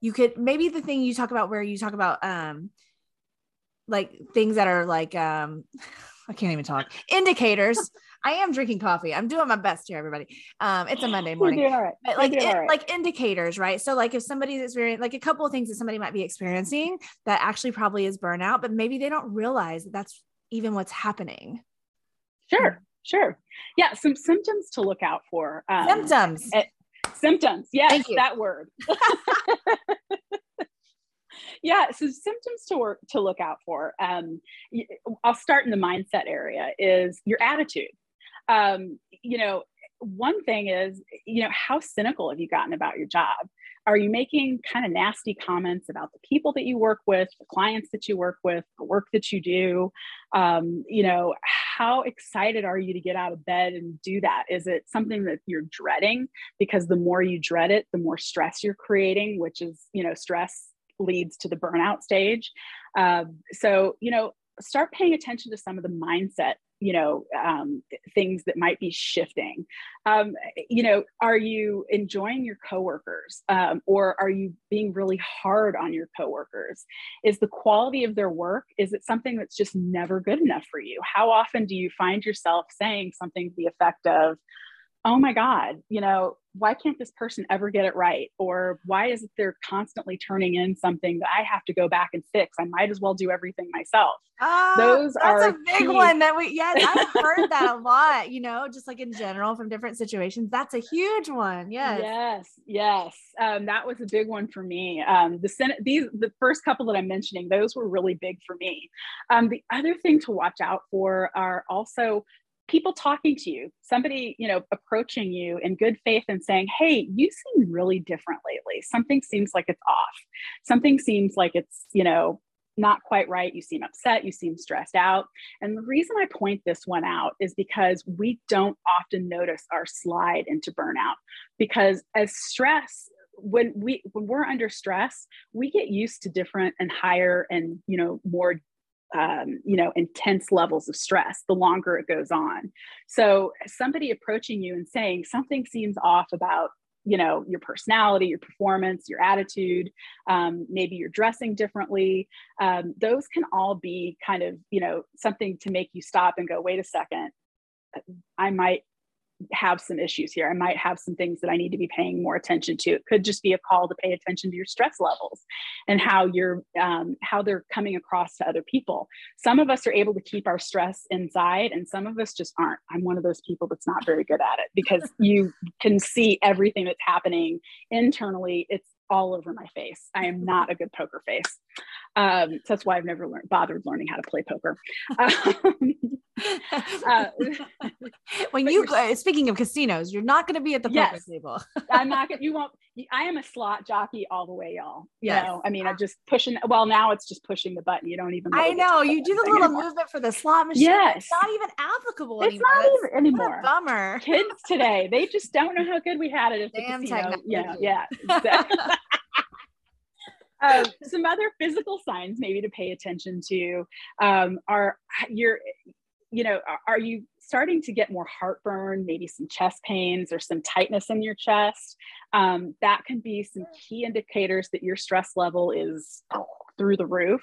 you could, maybe the thing you talk about where you talk about, um, like things that are like, um, I can't even talk, indicators. I am drinking coffee. I'm doing my best here, everybody. Um, it's a Monday morning, you're doing right. But like, you're doing it, right. Like indicators, right? So like if somebody's experiencing, like a couple of things that somebody might be experiencing that actually probably is burnout, but maybe they don't realize that that's even what's happening. Sure. Sure. Yeah. Some symptoms to look out for. Um, symptoms. It, symptoms. Yes. That word. Yeah. So symptoms to work, to look out for. Um, I'll start in the mindset area is your attitude. Um, you know, one thing is, you know, how cynical have you gotten about your job? Are you making kind of nasty comments about the people that you work with, the clients that you work with, the work that you do? Um, you know, how excited are you to get out of bed and do that? Is it something that you're dreading? Because the more you dread it, the more stress you're creating, which is, you know, stress leads to the burnout stage. Um, so, you know, start paying attention to some of the mindset, you know, um, things that might be shifting. Um, you know, are you enjoying your coworkers, um, or are you being really hard on your coworkers? Is the quality of their work, is it something that's just never good enough for you? How often do you find yourself saying something to the effect of, oh my God, you know, why can't this person ever get it right? Or why is it they're constantly turning in something that I have to go back and fix? I might as well do everything myself. Oh, Those that's are a big key. one that we, yes, I've heard that a lot, you know, just like in general from different situations. That's a huge one. Yes. Yes. Yes. Um, that was a big one for me. Um, the Senate, these, the first couple that I'm mentioning, those were really big for me. Um, the other thing to watch out for are also people talking to you, somebody, you know, approaching you in good faith and saying, hey, you seem really different lately. Something seems like it's off. Something seems like it's, you know, not quite right. You seem upset. You seem stressed out. And the reason I point this one out is because we don't often notice our slide into burnout, because as stress, when we, when we're under stress, we get used to different and higher and, you know, more Um, you know, intense levels of stress, the longer it goes on. So somebody approaching you and saying something seems off about, you know, your personality, your performance, your attitude, um, maybe you're dressing differently. Um, those can all be kind of, you know, something to make you stop and go, wait a second, I might have some issues here. I might have some things that I need to be paying more attention to. It could just be a call to pay attention to your stress levels and how you're, um, how they're coming across to other people. Some of us are able to keep our stress inside and some of us just aren't. I'm one of those people that's not very good at it, because you can see everything that's happening internally. It's all over my face. I am not a good poker face. Um, so that's why I've never learned, bothered learning how to play poker. Um, uh, when you go, speaking of casinos, you're not going to be at the yes, poker table. I'm not going to, you won't, I am a slot jockey all the way, y'all. You yes. know, I mean, I'm just pushing, well, now it's just pushing the button. You don't even, know I know you do the little anymore. movement for the slot machine. Yes. It's not even applicable it's anymore. It's not even anymore. Bummer. Kids today, they just don't know how good we had it at the Damn casino. Yeah. Yeah. Exactly. Um, some other physical signs maybe to pay attention to um, are your, you know, are you starting to get more heartburn, maybe some chest pains or some tightness in your chest? Um, that can be some key indicators that your stress level is through the roof.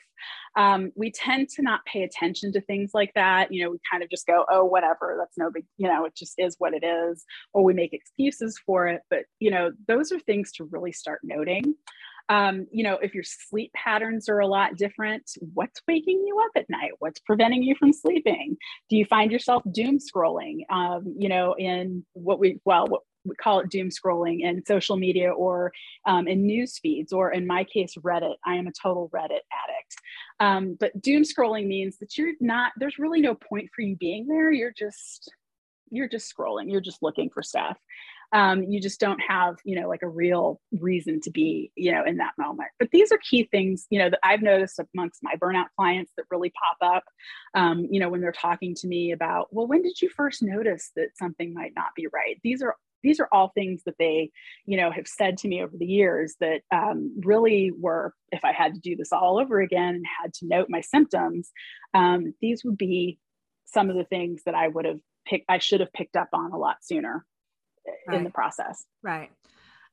Um, we tend to not pay attention to things like that. You know, we kind of just go, oh, whatever, that's no big, you know, it just is what it is, or we make excuses for it. But, you know, those are things to really start noting. Um, you know, if your sleep patterns are a lot different, what's waking you up at night? What's preventing you from sleeping? Do you find yourself doom scrolling, um, you know, in what we, well, what we call it doom scrolling in social media or um, in news feeds, or in my case, Reddit. I am a total Reddit addict. Um, but doom scrolling means that you're not, there's really no point for you being there. You're just, you're just scrolling. You're just looking for stuff. Um, you just don't have, you know, like a real reason to be, you know, in that moment. But these are key things, you know, that I've noticed amongst my burnout clients that really pop up, um, you know, when they're talking to me about, well, when did you first notice that something might not be right? These are These are all things that they, you know, have said to me over the years that um, really were, if I had to do this all over again and had to note my symptoms, um, these would be some of the things that I would have picked, I should have picked up on a lot sooner right. in the process. Right.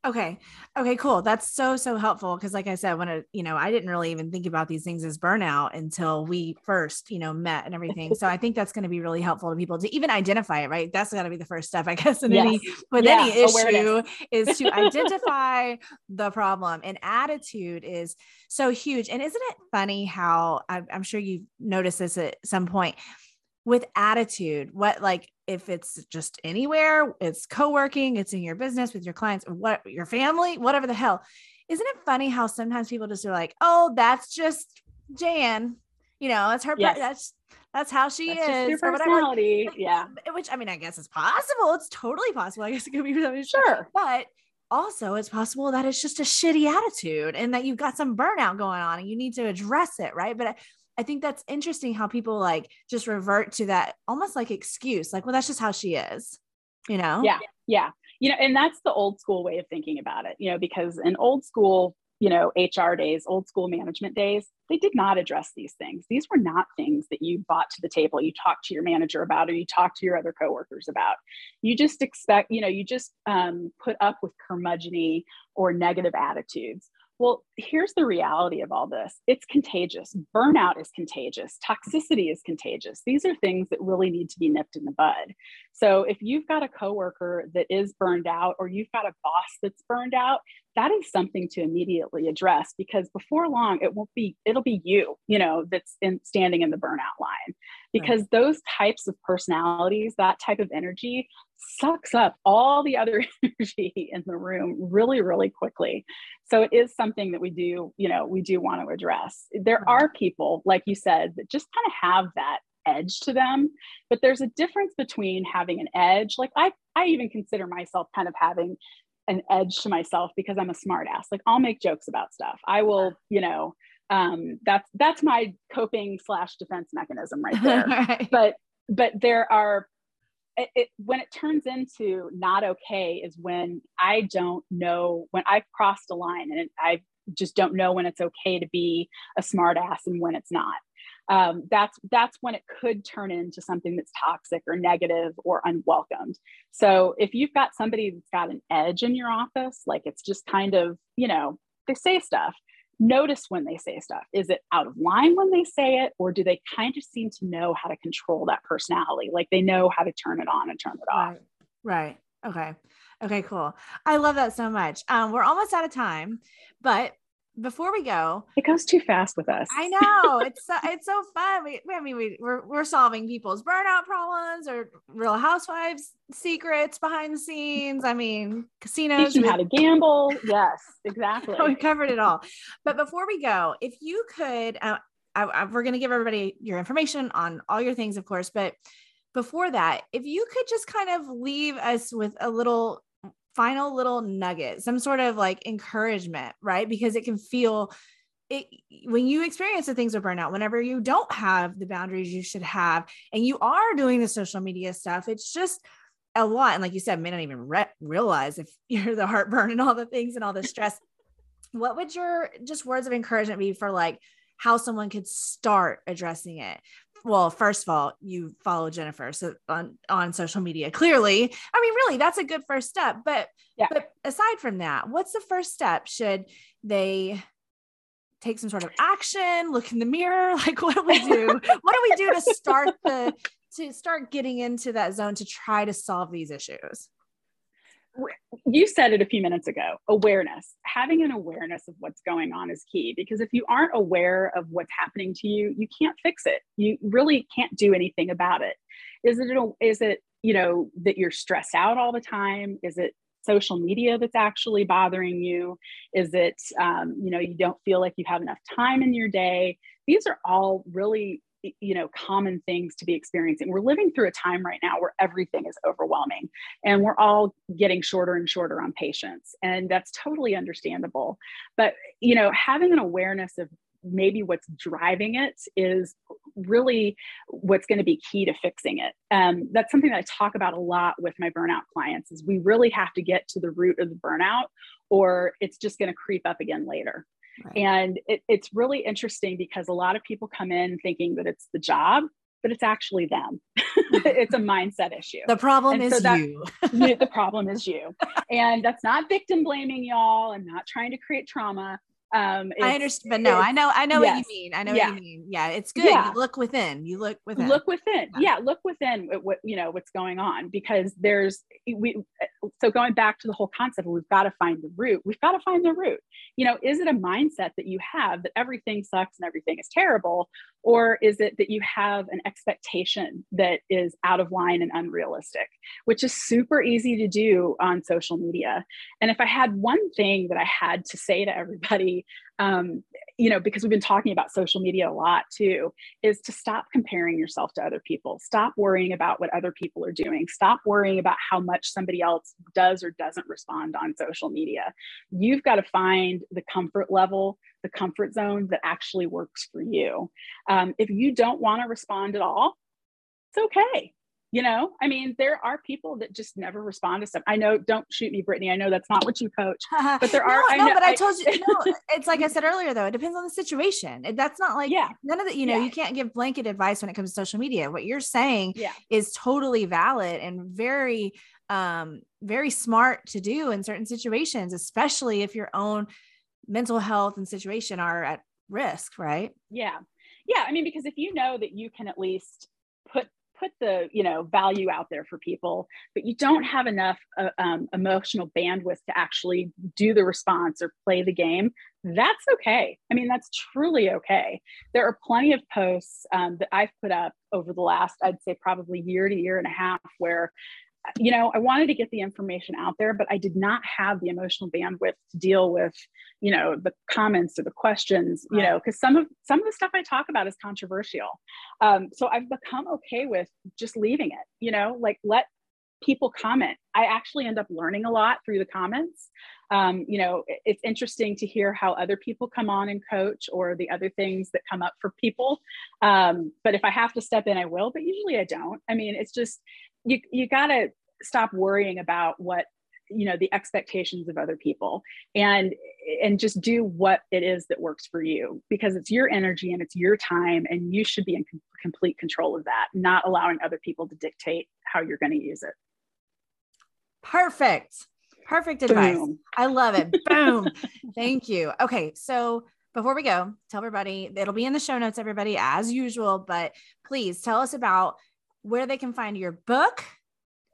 Okay. Okay, cool. That's so, so helpful. Cause like I said, when, it, you know, I didn't really even think about these things as burnout until we first, you know, met and everything. So I think that's going to be really helpful to people to even identify it, right? That's gotta be the first step, I guess, in yes. any, with yeah. any issue is to identify the problem. And attitude is so huge. And isn't it funny how I'm, I'm sure you've noticed this at some point with attitude, what, like, if it's just anywhere, it's co-working, it's in your business with your clients, what your family, whatever the hell, isn't it funny how sometimes people just are like, oh, that's just Jan, you know, that's her, yes. that's, that's how she that's is. Her personality. Like, yeah. Which, I mean, I guess it's possible. It's totally possible. I guess it could be, really sure. But also it's possible that it's just a shitty attitude and that you've got some burnout going on and you need to address it. Right. But I, I think that's interesting how people like just revert to that almost like excuse, like, well, that's just how she is, you know? Yeah. Yeah. You know, and that's the old school way of thinking about it, you know, because in old school, you know, H R days, old school management days, they did not address these things. These were not things that you brought to the table. You talked to your manager about, or you talked to your other coworkers about. You just expect, you know, you just um, put up with curmudgeony or negative attitudes. Well, here's the reality of all this. It's contagious. Burnout is contagious. Toxicity is contagious. These are things that really need to be nipped in the bud. So if you've got a coworker that is burned out, or you've got a boss that's burned out, that is something to immediately address, because before long, it won't be, it'll be you, you know, that's in, standing in the burnout line, because right. those types of personalities, that type of energy sucks up all the other energy in the room really, really quickly. So it is something that we do, you know, we do want to address. There right. are people, like you said, that just kind of have that edge to them, but there's a difference between having an edge. Like I, I even consider myself kind of having an edge to myself because I'm a smart ass. Like I'll make jokes about stuff. I will, you know, um, that's, that's my coping slash defense mechanism right there. right. But, but there are, it, it, when it turns into not okay is when I don't know, when I've crossed a line and I just don't know when it's okay to be a smart ass and when it's not. Um, that's, that's when it could turn into something that's toxic or negative or unwelcomed. So if you've got somebody that's got an edge in your office, like it's just kind of, you know, they say stuff, notice when they say stuff. Is it out of line when they say it, or do they kind of seem to know how to control that personality? Like they know how to turn it on and turn it off. Right. right. Okay. Okay, cool. I love that so much. Um, we're almost out of time, but before we go, it goes too fast with us. I know it's so, it's so fun. We, I mean, we we're, we're solving people's burnout problems or Real Housewives secrets behind the scenes. I mean, casinos, teach them how to gamble. Yes, exactly. We covered it all. But before we go, if you could, uh, I, I, we're going to give everybody your information on all your things, of course. But before that, if you could just kind of leave us with a little final little nugget, some sort of like encouragement, right? Because it can feel it when you experience the things of burnout, whenever you don't have the boundaries you should have, and you are doing the social media stuff, it's just a lot. And like you said, may not even re- realize if you're the heartburn and all the things and all the stress. What would your just words of encouragement be for like how someone could start addressing it? Well, first of all, you follow Jennifer so on, on social media, clearly. I mean, really, that's a good first step. But, yeah. but aside from that, what's the first step? Should they take some sort of action, look in the mirror? Like what do we do? What do we do to start the, to start getting into that zone to try to solve these issues? You said it a few minutes ago, awareness. Having an awareness of what's going on is key, because if you aren't aware of what's happening to you, you can't fix it. You really can't do anything about it. Is it, is it, you know, that you're stressed out all the time? Is it social media that's actually bothering you? Is it, um, you know, you don't feel like you have enough time in your day? These are all really, you know, common things to be experiencing. We're living through a time right now where everything is overwhelming, and we're all getting shorter and shorter on patience. And that's totally understandable. But, you know, having an awareness of maybe what's driving it is really what's going to be key to fixing it. Um, that's something that I talk about a lot with my burnout clients, is we really have to get to the root of the burnout, or it's just going to creep up again later. Right. And it, it's really interesting because a lot of people come in thinking that it's the job, but it's actually them. It's a mindset issue. The problem and is so that, you. The problem is you. And that's not victim blaming, y'all. I'm not trying to create trauma. Um, I understand, but no, I know, I know yes, what you mean. I know yeah. what you mean. Yeah. It's good. Yeah. You look within, you look within, look within. Yeah. yeah look within at what, you know, what's going on, because there's, we, so going back to the whole concept, we've got to find the root. We've got to find the root. You know, is it a mindset that you have that everything sucks and everything is terrible? Or is it that you have an expectation that is out of line and unrealistic, which is super easy to do on social media? And if I had one thing that I had to say to everybody, Um, you know, because we've been talking about social media a lot too, is to stop comparing yourself to other people. Stop worrying about what other people are doing. Stop worrying about how much somebody else does or doesn't respond on social media. You've got to find the comfort level, the comfort zone that actually works for you. Um, if you don't want to respond at all, it's okay. You know, I mean, there are people that just never respond to stuff. I know, don't shoot me, Brittney. I know that's not what you coach, but there are. no, I know, no, but I, I told you, no, it's like I said earlier, though, it depends on the situation. It, that's not like yeah. none of that, you know, yeah. you can't give blanket advice when it comes to social media. What you're saying yeah. is totally valid and very, um, very smart to do in certain situations, especially if your own mental health and situation are at risk, right? Yeah. Yeah. I mean, because if you know that you can at least put put the, you know, value out there for people, but you don't have enough uh, um, emotional bandwidth to actually do the response or play the game, that's okay. I mean, that's truly okay. There are plenty of posts um, that I've put up over the last, I'd say probably year to year and a half, where, you know, I wanted to get the information out there, but I did not have the emotional bandwidth to deal with, you know, the comments or the questions, you know, because some of some of the stuff I talk about is controversial. Um, so I've become okay with just leaving it, you know, like let people comment. I actually end up learning a lot through the comments. Um, you know, it's interesting to hear how other people come on and coach, or the other things that come up for people. Um, but if I have to step in, I will, but usually I don't. I mean, it's just, you, you got to stop worrying about what, you know, the expectations of other people, and, and just do what it is that works for you, because it's your energy and it's your time, and you should be in com- complete control of that, not allowing other people to dictate how you're going to use it. Perfect. Perfect advice. Boom. I love it. Boom. Thank you. Okay. So before we go, tell everybody, it'll be in the show notes, everybody, as usual, but please tell us about where they can find your book,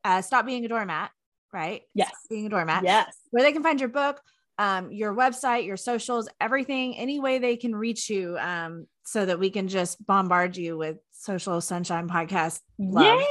uh, Stop Being a Doormat, right? Yes. Stop Being a Doormat. Yes. Where they can find your book, um, your website, your socials, everything, any way they can reach you, um, so that we can just bombard you with Social Sunshine Podcast love. Yay!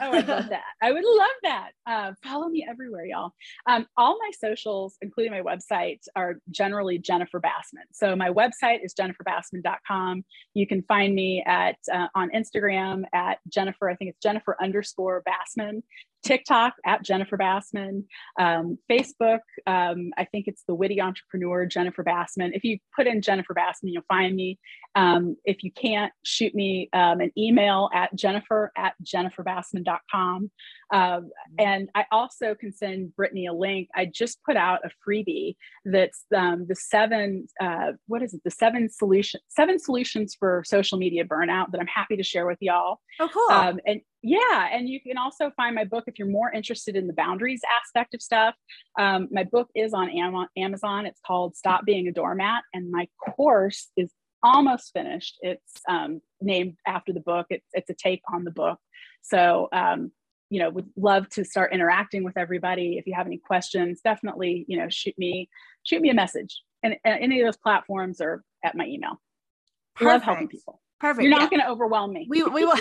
Oh, I love that. I would love that. Uh, follow me everywhere, y'all. Um, all my socials, including my website, are generally Jennifer Bassman. So my website is jennifer bassman dot com. You can find me at uh, on Instagram at Jennifer, I think it's Jennifer underscore Bassman, TikTok at Jennifer Bassman, um, Facebook, um, I think it's the Witty Entrepreneur, Jennifer Bassman. If you put in Jennifer Bassman, you'll find me. Um, if you can't, shoot me um, an email at Jennifer at jennifer bassman dot com. Um, and I also can send Brittney a link. I just put out a freebie that's um, the seven, uh, what is it? The seven solution, seven solutions for social media burnout that I'm happy to share with y'all. Oh, cool. Um, and yeah. And you can also find my book if you're more interested in the boundaries aspect of stuff. Um, my book is on Am- Amazon. It's called Stop Being a Doormat. And my course is almost finished. It's um, named after the book. It's, it's a take on the book. So, um, you know, would love to start interacting with everybody. If you have any questions, definitely, you know, shoot me, shoot me a message. And, and any of those platforms are at my email. Perfect. Love helping people. Perfect. You're not yeah. going to overwhelm me. We, we will.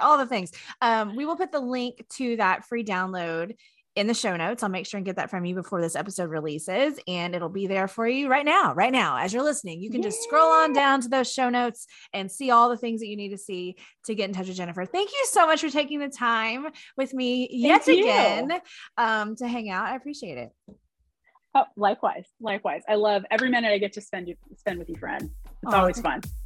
All the things. Um, we will put the link to that free download in the show notes. I'll make sure and get that from you before this episode releases, and it'll be there for you right now, right now, as you're listening. You can yeah. just scroll on down to those show notes and see all the things that you need to see to get in touch with Jennifer. Thank you so much for taking the time with me yet Thank again you. um, to hang out. I appreciate it. Oh, likewise, likewise. I love every minute I get to spend, you, spend with you, friend. It's oh, always fun.